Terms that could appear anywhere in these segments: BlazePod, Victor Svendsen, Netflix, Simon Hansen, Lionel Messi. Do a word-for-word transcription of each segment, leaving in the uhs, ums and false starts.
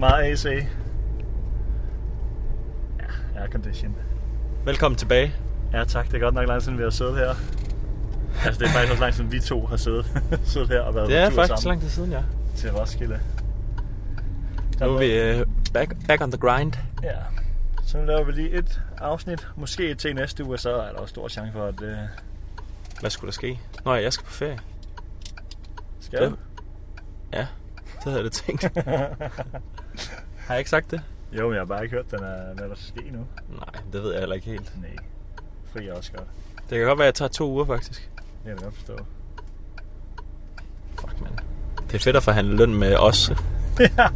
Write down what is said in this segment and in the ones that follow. For meget A C. Ja, aircondition. Velkommen tilbage. Ja tak, det er godt nok langt siden vi har siddet her. Altså det er faktisk også langt siden vi to har siddet, siddet her og været på tur sammen. Det er faktisk langt siden, ja. Til Roskilde. Der nu er vi uh, back, back on the grind. Ja. Så nu laver vi lige et afsnit. Måske til næste uge, så er der også stor chance for, at... Uh... Hvad skulle der ske? Nå ja, jeg skal på ferie. Skal du? Ja, det havde jeg det tænkt. Har jeg ikke sagt det? Jo, jeg har bare ikke hørt, den er, hvad der sker nu. Nej, det ved jeg heller ikke helt. Nej, fri er også godt. Det kan godt være, at jeg tager to uger faktisk. Ja, det kan jeg forstå. Fuck, mand. Det er fedt at forhandle løn med os. Ja.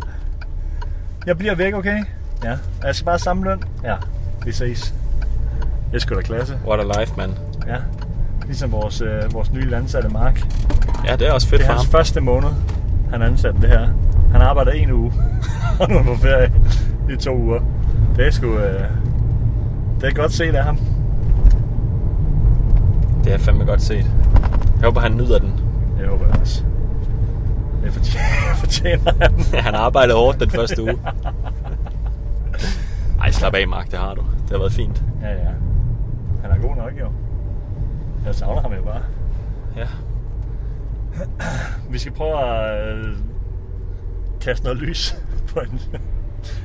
Jeg bliver væk, okay? Ja. Og jeg skal bare samme løn. Ja, vi ses. Jeg skulle da klasse. What a life, mand. Ja. Ligesom vores, øh, vores nye ansatte Mark. Ja, det er også fedt for ham. Det er hans første måned, han ansatte det her. Han arbejder en uge, og nu er på ferie i to uger. Det er sgu... Øh, det er godt set af ham. Det er fandme godt set. Jeg håber, han nyder den. Jeg håber jeg også. Det fortjener han. Ja, han arbejdede hårdt den første uge. Ej, slap af, Mark. Det har du. Det har været fint. Ja, ja. Han er god nok, jo. Jeg savner ham jo bare. Ja. Vi skal prøve at øh, kaste noget lys på en,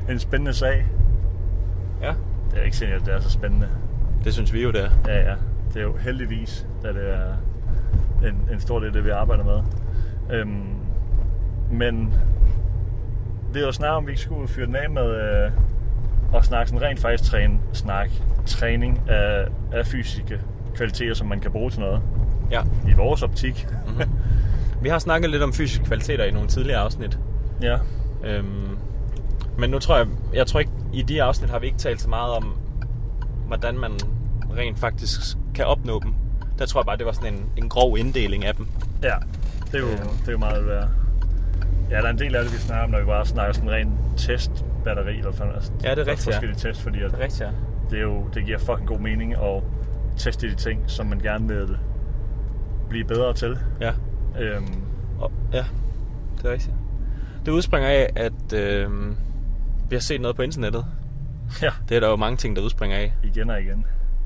en spændende sag. Ja. Det er ikke sikkert, at det er så spændende. Det synes vi jo, det er. Ja, ja. Det er jo heldigvis, da det er en, en stor del, det vi arbejder med. Øhm, men det er jo snart, om vi ikke skulle fyre den af med øh, at snakke sådan rent faktisk træne, snak, træning af, af fysiske kvaliteter, som man kan bruge til noget. Ja. I vores optik. Mm-hmm. Vi har snakket lidt om fysiske kvaliteter i nogle tidligere afsnit. Ja. Øhm, men nu tror jeg, jeg tror ikke, i de afsnit har vi ikke talt så meget om, hvordan man rent faktisk kan opnå dem. Der tror jeg bare, det var sådan en, en grov inddeling af dem. Ja, det er jo, det er jo meget værd. Ja, der er en del af det, vi snakker om, når vi bare snakker sådan en ren testbatteri. Eller sådan, altså, ja, det er rigtigt, forskellige ja. Test, fordi at, det, er rigtigt, ja. det, er jo, det giver fucking god mening at teste de ting, som man gerne vil blive bedre til. Ja, øhm. og, ja. Det er rigtigt. Det udspringer af, at øh, vi har set noget på internettet. Ja. Det er der jo mange ting, der udspringer af. Igen og igen.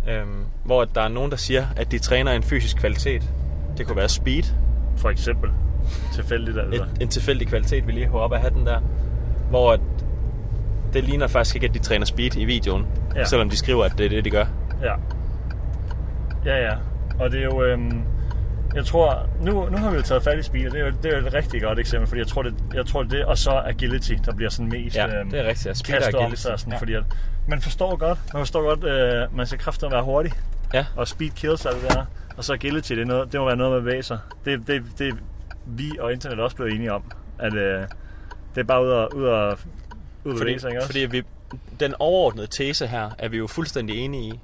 Øhm, hvor der er nogen, der siger, at de træner en fysisk kvalitet. Det kunne være speed. For eksempel. Tilfældigt eller? En, en tilfældig kvalitet, vi lige har op af hatten der. Hvor at det ligner faktisk ikke, at de træner speed i videoen. Ja. Selvom de skriver, at det er det, de gør. Ja. Ja, ja. Og det er jo... Øhm, jeg tror... Nu, nu har vi jo taget fat i speed, og det er jo, det er jo et rigtig godt eksempel. Fordi jeg tror, det, jeg tror, det er... Og så agility, der bliver sådan mest... Ja, øhm, det er rigtigt. Ja. Speed og agility. Sådan, ja. Fordi at, man forstår godt, man forstår godt, øh, man skal kræfter være hurtig, ja. Og speed kills alt det der, og så agility, det, er noget, det må være noget med at bevæge sig. Det, det, det vi og internet også blevet enige om, at øh, det er bare ud at ud at, ud fordi, sig, også? Fordi vi, den overordnede tese her, er vi jo fuldstændig enige i.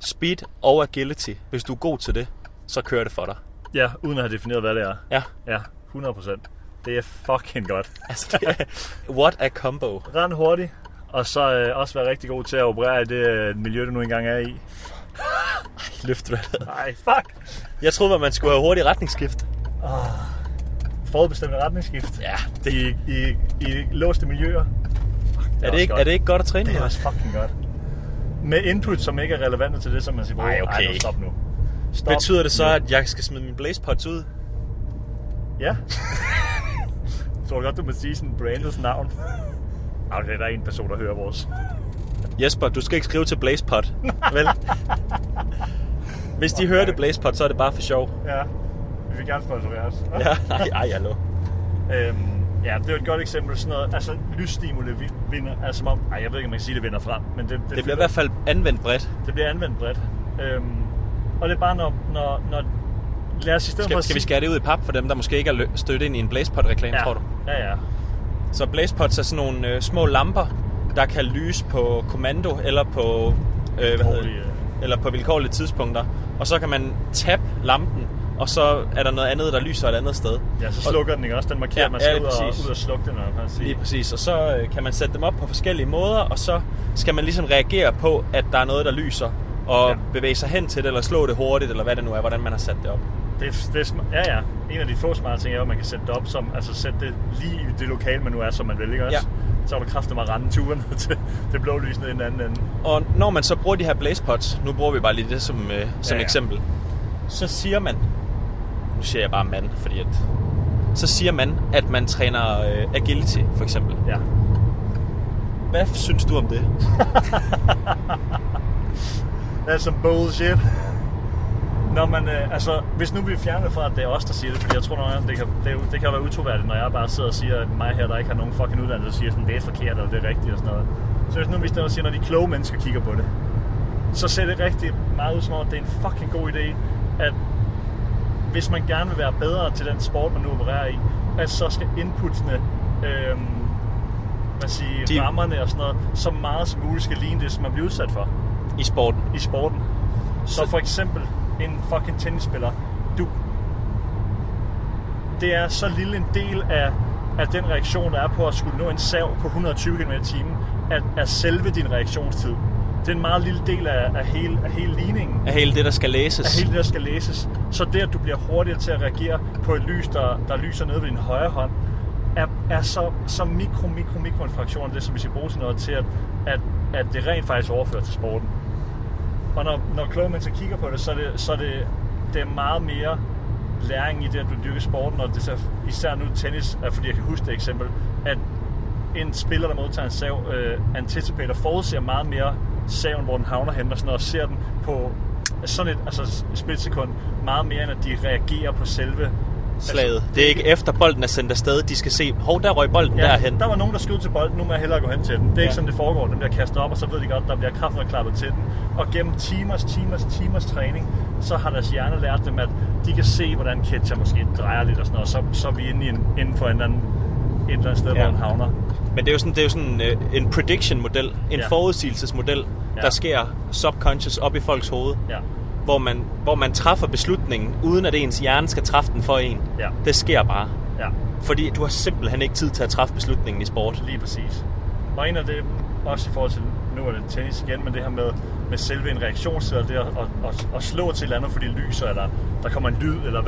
Speed og agility, hvis du er god til det, så kører det for dig. Ja, uden at have defineret, hvad det er. Ja. Ja, hundrede procent. Det er fucking godt. Altså, det er, what a combo. Rand hurtigt. Og så øh, også være rigtig god til at operere i det øh, miljø, du nu engang er i. Ej, løft du det? Ej, fuck! Jeg troede, at man skulle have hurtigt retningsskift. Oh, forudbestemte retningsskift? Ja. Det... I, i, i låste miljøer? Fuck, det er, er, det ikke, er det ikke godt at træne? Det er også fucking godt. Med input, som ikke er relevant til det, som man skal bruge. Ej, okay. Ej, nu stop nu. Stop. Betyder det så, at jeg skal smide min BlazePod ud? Ja. Jeg tror godt, du må sige sådan brandets navn. Okay, der er en person, der hører vores. Jesper, du skal ikke skrive til BlazePod, vel? Hvis de okay. hører det BlazePod, så er det bare for sjov. Ja, vi vil gerne sponsorere os. Ja, nej, ej, hallo. Øhm, ja, det er et godt eksempel. Sådan noget, altså, lysstimuli vinder, altså som om... Ej, jeg ved ikke, om man kan sige, det vinder frem, men det... Det, det bliver fylder. I hvert fald anvendt bredt. Det bliver anvendt bredt. Øhm, og det er bare, når... når, når lad os i stedet skal, for... Skal vi skære det ud i pap for dem, der måske ikke er stødt ind i en BlazePod-reklame, ja. Tror du? Ja, ja. Så BlazePods er sådan nogle øh, små lamper, der kan lyse på kommando eller på øh, hvad hedder det? Eller på vilkårlige tidspunkter. Og så kan man tabe lampen, og så er der noget andet, der lyser et andet sted. Ja, så slukker og, den ikke også. Den markerer, ja, man skal ja, ud, og, ud og slukke den. Eller, lige præcis. Og så øh, kan man sætte dem op på forskellige måder, og så skal man ligesom reagere på, at der er noget, der lyser, og ja. Bevæge sig hen til det, eller slå det hurtigt, eller hvad det nu er, hvordan man har sat det op. Det, det, ja, ja. En af de få smarte ting er jo, at man kan sætte det op som, altså sætte det lige i det lokale, man nu er, som man vil, ikke også? Ja. Så har du kraftigt med at rende turen til det blå lys ned i den anden ende. Og når man så bruger de her blazepods, nu bruger vi bare lige det som, øh, som ja, ja. eksempel, så siger man, nu siger jeg bare mand, fordi at, så siger man, at man træner øh, agility, for eksempel. Ja. Hvad synes du om det? That's some bullshit. Når man, øh, altså, hvis nu bliver fjernet fra, at det er os, der siger det, fordi jeg tror, at det kan, det, det kan være utroværdigt, når jeg bare sidder og siger, at mig her, der ikke har nogen fucking uddannelse, så siger sådan, det er forkert, eller det er rigtigt, og sådan noget. Så hvis nu vi stadig siger, når de kloge mennesker kigger på det, så ser det rigtig meget ud som om, at det er en fucking god idé, at hvis man gerne vil være bedre til den sport, man nu opererer i, at så skal inputsene, øh, hvad siger, de... rammerne og sådan noget, så meget som muligt skal ligne det, som man bliver udsat for. I sporten? I sporten. Så, så... for eksempel... en fucking tennisspiller, du. Det er så lille en del af, af den reaktion, der er på at skulle nå en serv på et hundrede og tyve kilometer i timen, at, at selve din reaktionstid. Det er en meget lille del af, af, hele, af hele ligningen. Af hele det, der skal læses. Af hele det, der skal læses. Så det, at du bliver hurtigere til at reagere på et lys, der, der lyser nede ved din højre hånd, er, er så, så mikro, mikro, mikro en fraktion af det, som vi skal bruge til noget til, at, at, at det rent faktisk overfører til sporten. Og når, når kloge mennesker kigger på det, så er det, så er det, det er meget mere læring i det, at du dyrker sporten, og det er især nu tennis, fordi jeg kan huske det eksempel, at en spiller, der modtager en serv, øh, anticipator, forudser meget mere serven, hvor den havner hen, og, sådan noget, og ser den på sådan et altså splitsekund, meget mere end at de reagerer på selve slaget. Altså, det er ikke efter bolden er sendt afsted, de skal se, hov, der røg bolden, ja, derhen. Der var nogen, der skød til bolden, nu må jeg hellere gå hen til den. Det er ja. ikke sådan, det foregår. Den bliver kastet op, og så ved de godt, der bliver kraftigt klappet til den. Og gennem timers, timers, timers træning, så har deres hjerne lært dem, at de kan se, hvordan ketcher måske drejer lidt og sådan noget, og så, så er vi inde, i en, inden for en eller anden, et eller andet sted, ja. hvor den havner. Men det er jo sådan, det er jo sådan uh, en prediction-model, en ja. forudsigelsesmodel, ja. der sker subconscious op i folks hoved. Ja. Hvor man, hvor man træffer beslutningen, uden at ens hjerne skal træffe den for en. Ja. Det sker bare. Ja. Fordi du har simpelthen ikke tid til at træffe beslutningen i sport. Lige præcis. Og en af det, også i forhold til, nu er det tennis igen, men det her med, med selve en reaktionstid, det at, at, at, at slå til et eller andet, fordi det lyser, eller der kommer en lyd, eller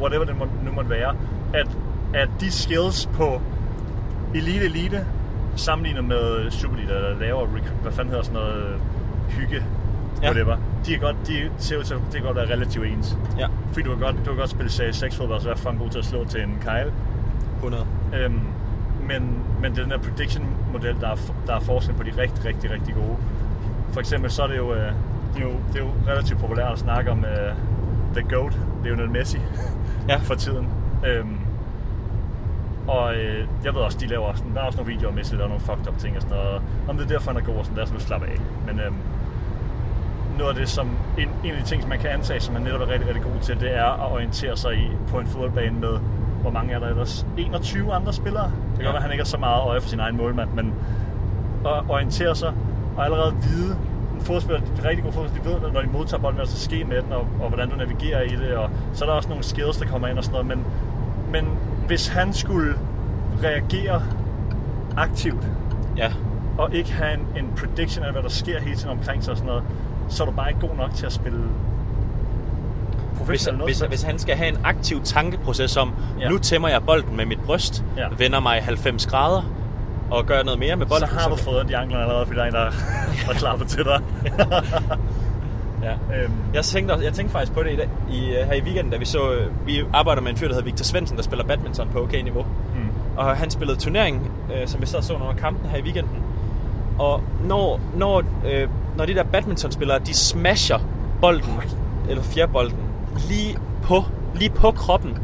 whatever det må, nu måtte være, at, at de skills på elite-elite, sammenlignet med superelite, der laver, hvad fanden hedder sådan noget, hygge, Ja. De er godt, de ser ud til, det kan godt være relativt ens. Ja. Fordi du kan godt, du kan godt spille serie seks fodbold, så er for god til at slå til en kejle. hundrede Øhm, men, men det er den der prediction-model, der er, der er forskel på de rigtig, rigtig, rigtig gode. For eksempel så er det jo, øh, det er jo, det er jo relativt populært at snakke om øh, The Goat, Lionel Messi, ja. for tiden. Øhm, og øh, jeg ved også, de laver sådan, der er også nogle videoer om Messi, der er nogle fucked up ting og sådan noget. Om det er derfor, han er god og sådan, der er sådan lidt slap af. Men, øh, noget af det, som en, en af de ting, som man kan antage, som man netop er rigtig, rigtig god til, det er at orientere sig i, på en fodboldbane med, hvor mange er der ellers? enogtyve andre spillere. Det kan ja. være, at han ikke har så meget øje for sin egen målmand, men at orientere sig og allerede vide, en fodboldspiller, de rigtig gode fodboldspiller, de ved, at når de modtager bolden, hvad der skal ske med den, og, og hvordan du navigerer i det, og så er der også nogle skills, der kommer ind og sådan noget, men, men hvis han skulle reagere aktivt, ja. og ikke have en, en prediction af, hvad der sker hele tiden omkring sig og sådan noget, så er du bare ikke god nok til at spille professionelt. Hvis, hvis, hvis han skal have en aktiv tankeproces om, ja. nu tæmmer jeg bolden med mit bryst, ja. vender mig halvfems grader og gør noget mere med bolden. Så har du fået de anglerne allerede, fordi der er en, der, der klapper til dig. ja. øhm. jeg, tænkte, jeg tænkte faktisk på det i dag, i, her i weekenden, da vi så, vi arbejder med en fyr, der hedder Victor Svendsen, der spiller badminton på okay niveau. Mm. Og han spillede turneringen, øh, som vi sad og så under kampen her i weekenden. Og når, når, øh, når de der badmintonspillere, de smasher bolden, eller fjerbolden, lige på, lige på kroppen,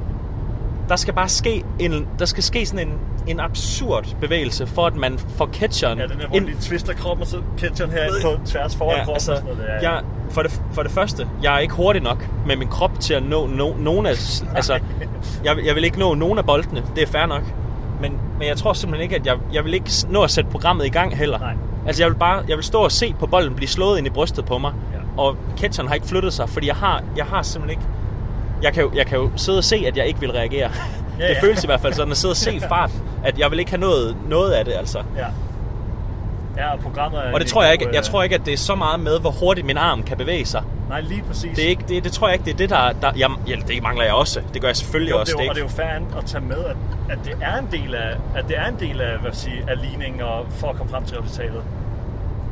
der skal bare ske en, der skal ske sådan en, en absurd bevægelse, for at man får catcheren... Ja, den er, hvor de twister kroppen, og så catcheren her på tværs foran ja, kroppen. Altså, og sådan noget, ja, ja. Jeg, for, det, for det første, jeg er ikke hurtig nok med min krop til at nå no, nogen af... altså, jeg, jeg vil ikke nå nogen af boldene, det er fair nok. Men, men jeg tror simpelthen ikke, at jeg, jeg vil ikke nå at sætte programmet i gang heller. Nej. Altså jeg vil bare, jeg vil stå og se på bolden blive slået ind i brystet på mig, ja. og catcheren har ikke flyttet sig, fordi jeg har, jeg har simpelthen ikke, jeg kan, jo, jeg kan jo sidde og se, at jeg ikke vil reagere. Ja, ja. Det føles i hvert fald sådan at sidde og se fart, at jeg vil ikke have noget, noget af det altså. Ja. Ja, og programmet. Og det tror jeg ikke, jeg tror ikke, at det er så meget med, hvor hurtigt min arm kan bevæge sig. Nej, lige præcis. Det, er ikke, det, det tror jeg ikke, det er det, der... der jeg, ja, det mangler jeg også. Det gør jeg selvfølgelig jo, også. Det, det og det er jo fair at tage med, at, at det er en del af, at det er en del af, hvad siger, af ligningen og for at komme frem til resultatet.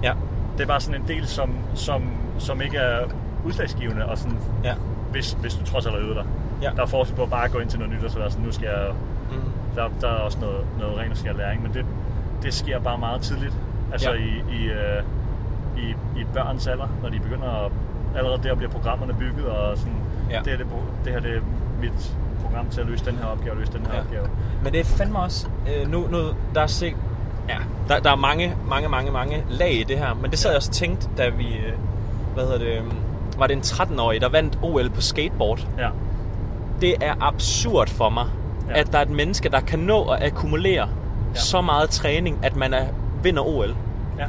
Ja. Det er bare sådan en del, som, som, som ikke er udslagsgivende, og sådan, ja. hvis, hvis du trods alt har øvet dig. Ja. Der er forskel på at bare gå ind til noget nyt, og så være sådan, nu skal jeg... Mm. Der, der er også noget, noget rent, der sker læring, men det, det sker bare meget tidligt. Altså ja. i, i, øh, i, i børns alder, når de begynder at... Allerede der bliver programmerne bygget, og sådan, ja. det, her, det, det her det er mit program til at løse den her opgave, løse den her ja. opgave. Men det er fandme også, øh, nu, nu, der er sig, ja, der, der er mange, mange, mange, mange lag i det her, men det sad jeg også tænkt, da vi, hvad hedder det, var det en tretten-årig, der vandt O L på skateboard. Ja. Det er absurd for mig, ja. at der er et menneske, der kan nå at akkumulere ja. så meget træning, at man er, vinder O L. Ja.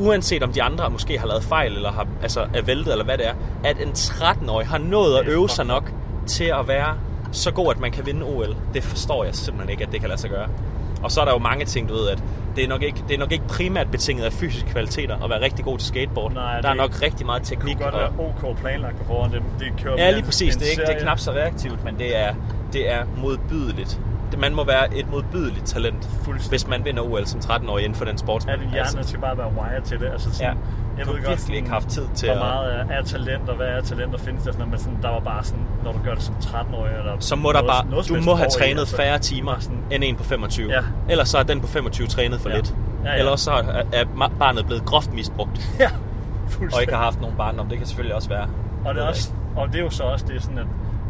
Uanset om de andre måske har lavet fejl, eller har, altså, er væltet, eller hvad det er, at en tretten-årig har nået at øve sig nok til at være så god, at man kan vinde O L. Det forstår jeg simpelthen ikke, at det kan lade sig gøre. Og så er der jo mange ting, du ved, at det er nok ikke, det er nok ikke primært betinget af fysiske kvaliteter at være rigtig god til skateboard. Nej, der er nok rigtig meget teknik. Det kunne godt og... være OK planlagt på forhånd. Det, det kører ja, lige præcis. Det er, ikke, det er knap så reaktivt, men det er, det er modbydeligt. Man må være et modbydeligt talent, hvis man vinder O L som tretten-årig inden for den sportsmand. Ja, din hjerne skal bare være wired til det. Altså sådan, ja, jeg ved virkelig godt, ikke haft tid til hvor meget er talent, og hvad er talent, og findes der sådan, men sådan, der var bare sådan, når du gør det som tretten-årig, eller så må noget, der bare, noget, du må have trænet altså. færre timer sådan, end en på femogtyve. Ja. Ellers så er den på femogtyve trænet for ja. lidt. Ja, ja. Ellers så er, er barnet blevet groft misbrugt. Ja, og ikke har haft nogen barndom. Det kan selvfølgelig også være. Og det er, også, og det er jo så også det sådan, at,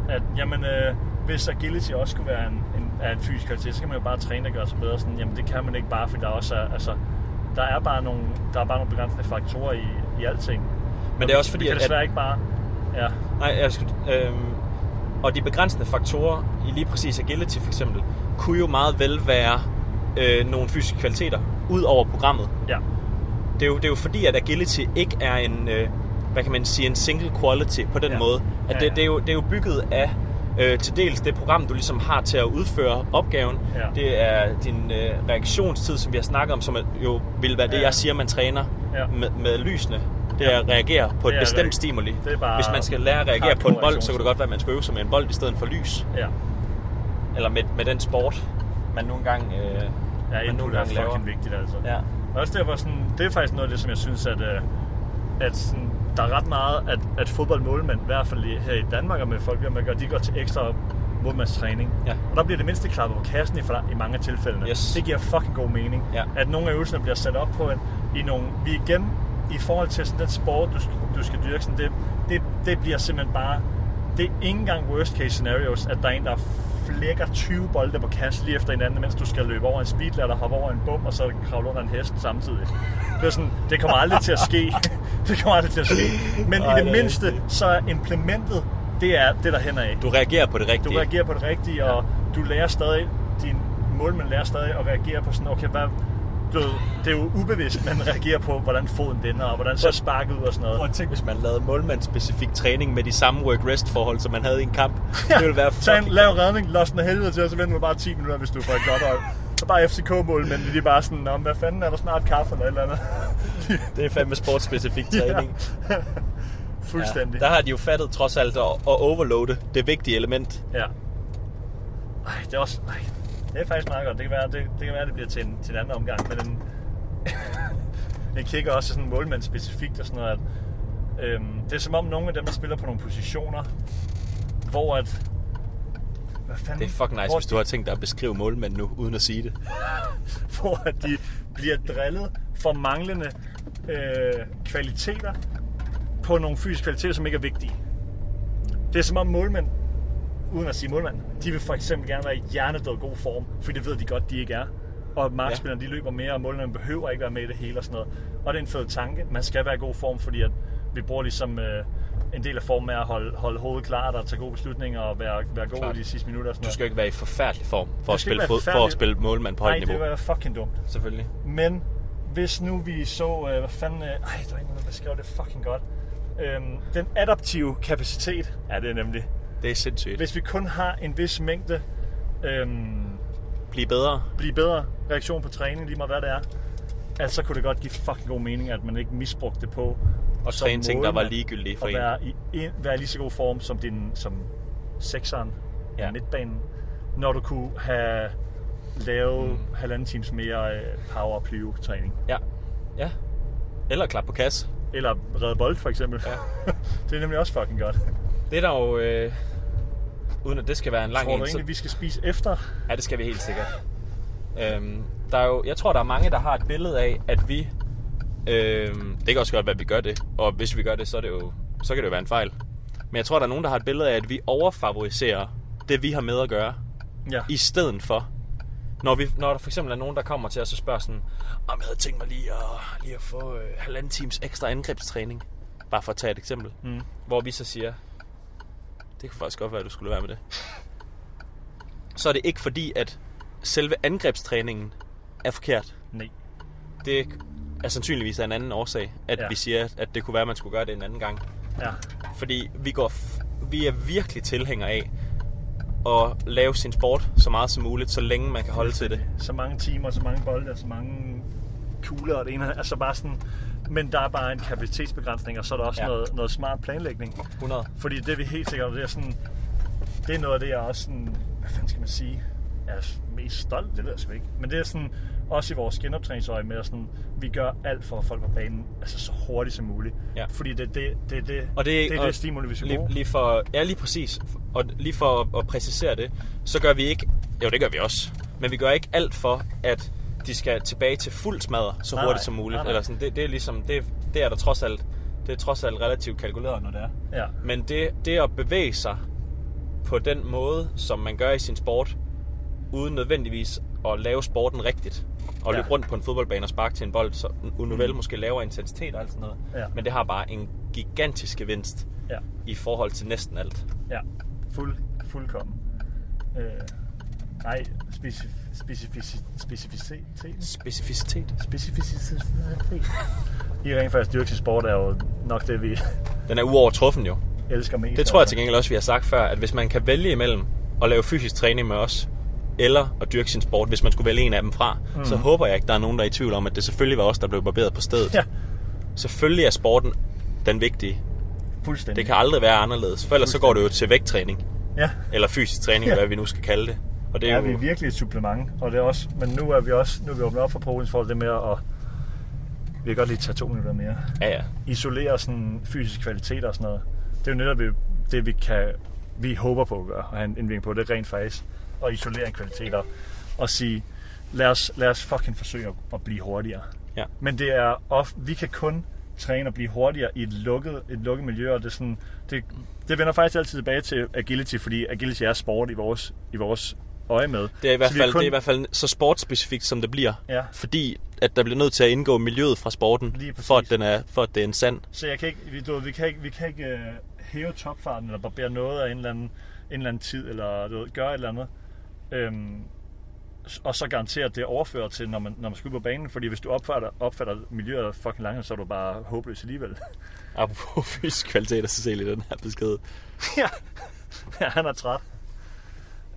at jamen, øh, hvis agility også skulle være en af en fysisk kvalitet, så kan man jo bare træne og gøre sig bedre. Sådan, jamen det kan man ikke bare, fordi der også er, altså, der er bare nogle, der er bare nogle begrænsende faktorer i, i alting. Men og det er også fordi, vi kan desværre at, ikke bare... Ja. Nej, jeg skal, øhm, og de begrænsende faktorer i lige præcis agility for eksempel, kunne jo meget vel være øh, nogle fysiske kvaliteter, ud over programmet. Ja. Det er jo, det er jo fordi, at agility ikke er en, øh, hvad kan man sige, en single quality på den ja. måde. At ja, ja. Det, det, er jo, det er jo bygget af Øh, til dels det program, du ligesom har til at udføre opgaven, ja. det er din øh, reaktionstid, som vi har snakket om, som jo vil være det, ja. jeg siger, man træner ja. med, med lysene. Det er ja. at reagere på et bestemt stimuli. Hvis man skal lære at reagere på en bold, så kunne det godt være, at man skulle øve sig med en bold i stedet for lys. Ja. Eller med, med den sport, man nogle gange øh, ja, man nogle gange laver. Det er fucking vigtigt, altså. Ja. Også derfor, sådan, det er faktisk noget af det, som jeg synes, at, øh, at sådan, der er ret meget, at, at fodboldmålmænd, i hvert fald her i Danmark og med folk, vi har med at gøre, de går til ekstra målmandstræning. Ja. Og der bliver det mindste klappet på kassen i, for, i mange af tilfældene. Yes. Det giver fucking god mening, ja. at nogle af øvelserne bliver sat op på en, i nogle... Vi igen, i forhold til sådan den sport, du, du skal dyrke, sådan, det, det, det bliver simpelthen bare... Det er ikke engang worst case scenarios, at der er en, der flækker tyve bolde på kassen lige efter hinanden, mens du skal løbe over en speedladder, hoppe over en bum, og så kravle under en hest samtidig. Det er sådan, det kommer aldrig til at ske. Det kommer aldrig til at ske. Men Ej, i det, det mindste, rigtigt. så er implementet, det er det, der hænder af. Du reagerer på det rigtige. Du reagerer på det rigtige, og ja. du lærer stadig, din målmand lærer stadig at reagere på sådan, okay, hvad, du, det er jo ubevidst, man reagerer på, hvordan foden vender, og hvordan så sparket ud og sådan noget. Prøv at tænke, hvis man lavede målmandspecifik træning med de samme work-rest-forhold, som man havde i en kamp. Ja. Det ville være fucking... Lav redning, los den af helvede til, og så venter man bare ti minutter, hvis du får et godt øje. Og bare F C K-mål, men de er bare sådan, hvad fanden er der snart kaffe eller et eller andet? Det er fandme sportsspecifik træning. Ja. Fuldstændig. Ja. Der har de jo fattet trods alt at, at overloade det vigtige element. Ja. Ej, det er også... Ej. Det er faktisk meget godt. Det kan være, det, det, kan være, det bliver til en, til en anden omgang. Men en, jeg kigger også sådan målmand specifikt og sådan noget. At, øhm, det er som om nogle af dem, der spiller på nogle positioner, hvor at... Hvad fanden, det er fucking nice, hvis du har tænkt dig at beskrive målmand nu, uden at sige det. Hvor at de bliver drillet for manglende øh, kvaliteter på nogle fysiske kvaliteter, som ikke er vigtige. Det er som om målmænd, uden at sige målmand, de vil for eksempel gerne være i hjernedød god form, fordi det ved de godt, de ikke er. Og markspillerne, ja. de løber mere, og målmanden behøver ikke være med i det hele og sådan noget. Og det er en fed tanke. Man skal være i god form, fordi at vi bruger ligesom øh, en del af formen med at holde, holde hovedet klart og tage gode beslutninger og være, være god i de sidste minutter og sådan noget. Du skal ikke være i forfærdelig form for, at spille, fod, for at spille målmand på højt niveau. Nej, det var fucking dumt. Selvfølgelig. Men hvis nu vi så, øh, hvad fanden... Øh, ej, der er ikke noget, der beskrev det fucking godt. Øhm, den adaptive kapacitet, ja, det er nemlig... Det er sindssygt. Hvis vi kun har en vis mængde øhm, blive bedre blive bedre reaktion på træning, lige meget hvad det er, altså, så kunne det godt give fucking god mening, at man ikke misbrugte det på og træne ting, der var ligegyldige for en. Og være i, være lige så god form som din, som sekseren, ja, midtbanen, når du kunne have lavet mm. halvanden times mere power plyo træning. Ja, ja. Eller klap på kasse. Eller redde bold, for eksempel. Ja. Det er nemlig også fucking godt. Det er der jo... Øh, uden at det skal være en lang en... Tror du egentlig, så... vi skal spise efter? Ja, det skal vi helt sikkert. øhm, der er jo, jeg tror, der er mange, der har et billede af, at vi... Øhm, det kan også godt være, at vi gør det. Og hvis vi gør det, så, er det jo, så kan det jo være en fejl. Men jeg tror, der er nogen, der har et billede af, at vi overfavoriserer det, vi har med at gøre. Ja. I stedet for... Når, vi, når der for eksempel er nogen, der kommer til os og spørger sådan, om jeg havde tænkt mig lige at, lige at få øh, halvanden times ekstra angrebstræning, bare for at tage et eksempel, mm. hvor vi så siger, det kunne faktisk godt være, at du skulle være med det. Så er det ikke fordi, at selve angrebstræningen er forkert. Nej. Det er sandsynligvis af en anden årsag, at ja. vi siger, at det kunne være, at man skulle gøre det en anden gang. Ja. Fordi vi, går f- vi er virkelig tilhængere af, og lave sin sport så meget som muligt, så længe man kan holde til det. Så mange timer, så mange bolde, så mange kugler og det ene. Altså bare sådan, men der er bare en kapacitetsbegrænsning, og så er der også ja. noget, noget smart planlægning. hundrede Fordi det vi helt sikkert, det er sådan, det er noget af det, jeg også sådan, hvad fanden skal man sige, jeg er mest stolt, det ved jeg sgu ikke. Men det er sådan, også i vores genoptræningsøje med, at sådan, vi gør alt for at folk på banen, altså så hurtigt som muligt. Ja. Fordi det er det, det, det, og det, det, det stimuli, vi skal lige, bruge. Lige for, ja, lige præcis. Og lige for at, at præcisere det, så gør vi ikke, jo det gør vi også, men vi gør ikke alt for, at de skal tilbage til fuld smadre så nej, hurtigt som muligt. Nej, nej. Eller sådan, det, det er ligesom, det, det er der trods alt, det er trods alt relativt kalkuleret, når det er. Ja. Men det, det at bevæge sig på den måde, som man gør i sin sport, uden nødvendigvis at lave sporten rigtigt og ja. løbe rundt på en fodboldbane og sparke til en bold, så Unovel mm. måske laver intensitet og alt sådan noget, ja. men det har bare en gigantisk gevinst ja. i forhold til næsten alt. Ja, Fuld, fuldkommen. Øh, nej, specif, specifici, specificitet. Specificitet. Specificitet. I rent faktisk dyrkningssport er jo nok det, vi... Den er uovertruffen jo. Elsker mest. Det tror jeg til gengæld også, vi har sagt før, at hvis man kan vælge imellem at lave fysisk træning med os, eller at dyrke sin sport, hvis man skulle vælge en af dem fra, mm. så håber jeg ikke, der er nogen, der er i tvivl om, at det selvfølgelig var os, der blev barberet på stedet. Ja. Selvfølgelig er sporten den vigtige. Fuldstændig. Det kan aldrig være anderledes, for ellers så går det jo til vægttræning. Ja. Eller fysisk træning, ja. hvad vi nu skal kalde det. Og det er, ja, jo... vi er virkelig et supplement, og det er også, men nu er vi også, nu er vi åbnet op for Polens forhold, det med at, vi kan godt lige tage to minutter mere. Ja, ja. Isolere sådan fysisk kvalitet og sådan noget. Det er jo netop det, vi kan, vi håber på at gøre, og have en indvirkning på, det er rent faktisk. Og isolere kvaliteter og sige, lad os, lad os fucking forsøge at, at blive hurtigere. Ja. Men det er of, vi kan kun træne og blive hurtigere i et lukket, et lukket miljø, og det, sådan, det, det vender faktisk altid tilbage til agility, fordi agility er sport i vores, i vores øje med. Det er i hvert fald, kun... det er i hvert fald så sportsspecifikt, som det bliver, ja. fordi at der bliver nødt til at indgå miljøet fra sporten, for at, den er, for at det er en sand. Så jeg kan ikke, vi, du, vi kan ikke, vi kan ikke uh, hæve topfarten eller barbere noget af en eller anden, en eller anden tid, eller du ved, gøre et eller andet. Øhm, og så garanteret det overfører til, når man, når man skal ud på banen, fordi hvis du opfatter, opfatter miljøet fucking langt, så er du bare håbløs alligevel. Apropos fysisk kvalitet og Cecilie i den her besked. ja. ja, han er træt.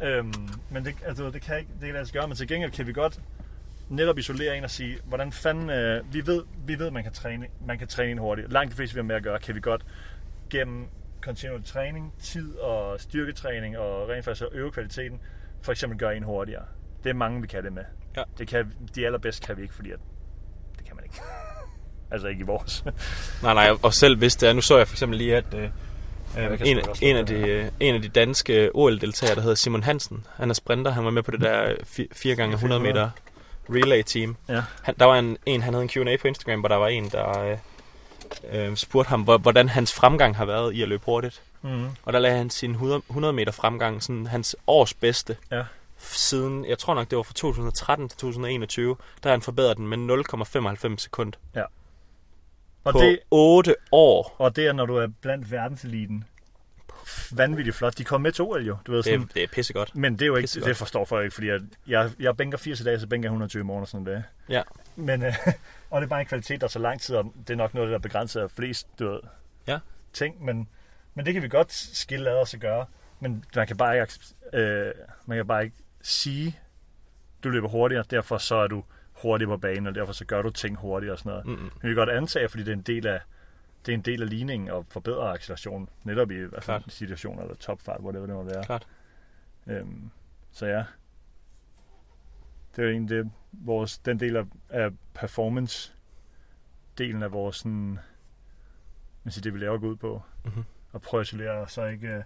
Øhm, men det, altså, det kan ikke, det kan lade sig gøre, men til gengæld kan vi godt netop isolere en og sige, hvordan fanden, øh, vi ved, vi ved man kan træne, man kan træne en hurtigt. Langt de fleste vi har med at gøre, kan vi godt gennem kontinuerlig træning, tid og styrketræning og rent faktisk øve kvaliteten, for eksempel gøre en hurtigere. Det er mange, vi kan det med. Ja. Det kan, de allerbedste kan vi ikke, fordi at det kan man ikke. altså ikke i vores. nej, nej, og selv hvis det er. Nu så jeg for eksempel lige, at øh, øh, en, en, af de, en af de danske O L-deltagere, der hedder Simon Hansen, han er sprinter, han var med på det der fire gange hundrede meter relay-team. Ja. Han, der var en, en, han havde en Q and A på Instagram, hvor der var en, der øh, øh, spurgte ham, hvordan hans fremgang har været i at løbe hurtigt. Mm-hmm. Og der lagde han sin hundrede meter fremgang, sådan hans års bedste, ja. siden, jeg tror nok det var fra to tusind og tretten til to tusind og enogtyve, der har han forbedret den med nul komma femoghalvfems sekund. Ja. Og på det, otte år. Og det er, når du er blandt verdenseliten. Vanvittigt flot. De kom med til O L jo. Du ved, sådan, det, er, det er pissegodt. Men det er jo ikke, pissegodt. Det forstår folk ikke, fordi jeg, jeg, jeg bænker firs i dag, så bænker jeg hundrede og tyve i morgen og sådan noget. Ja. Men, øh, og det er bare en kvalitet, der så lang tid, og det er nok noget, der begrænser flest, du ved, ja. ting, men... Men det kan vi godt skille ad os at gøre, men man kan bare ikke, øh, man kan bare ikke sige, du løber hurtigere, derfor så er du hurtig på banen, og derfor så gør du ting hurtigere og sådan noget. Mm-hmm. Men vi kan godt antage, fordi det er en del af det er en del af ligningen at forbedre accelerationen, netop i altså, situationer eller topfart, hvor det, det må være. Klart. Øhm, så ja, det er jo egentlig det, vores, den del af, af performance-delen af vores, sådan, man siger, det vi laver at gå ud på, mm-hmm. og prøve at isolere, så ikke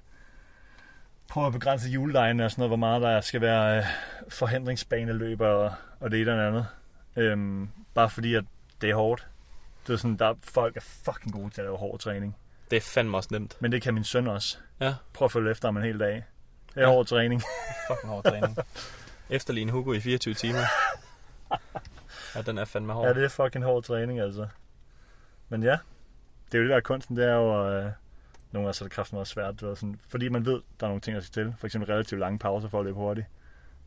prøve at begrænse hjulelejene og sådan noget, hvor meget der skal være øh, forhindringsbaneløber og, og det et eller andet. Øhm, bare fordi, at det er hårdt. Det er sådan, der er, folk er fucking gode til at lave hård træning. Det er fandme også nemt. Men det kan min søn også. Ja. Prøv at følge efter ham en hel dag. Det er ja. hård træning. Fucking hård træning. Efterligne Hugo i fireogtyve timer. Ja, den er fandme hård. Ja, det er fucking hård træning, altså. Men ja, det er jo det der kunsten, det er jo... Øh, nogle gange så er det kraften meget svært, du ved, sådan, fordi man ved, der er nogle ting, der skal til. For eksempel relativt lange pauser for at løbe hurtigt.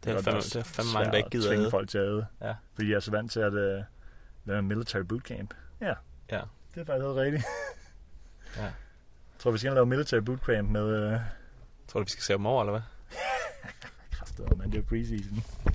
Det er, er fandme, det er fandme mange, der ikke gider at tvinge folk til at æde. Ja. Fordi jeg er så vant til at øh, lave en military bootcamp. Ja. ja, det er faktisk helt rigtigt. Ja. Jeg tror, vi skal lave military bootcamp med... Øh... Tror du, vi skal se dem over, eller hvad? Kræftet, man. Det er jo preseason.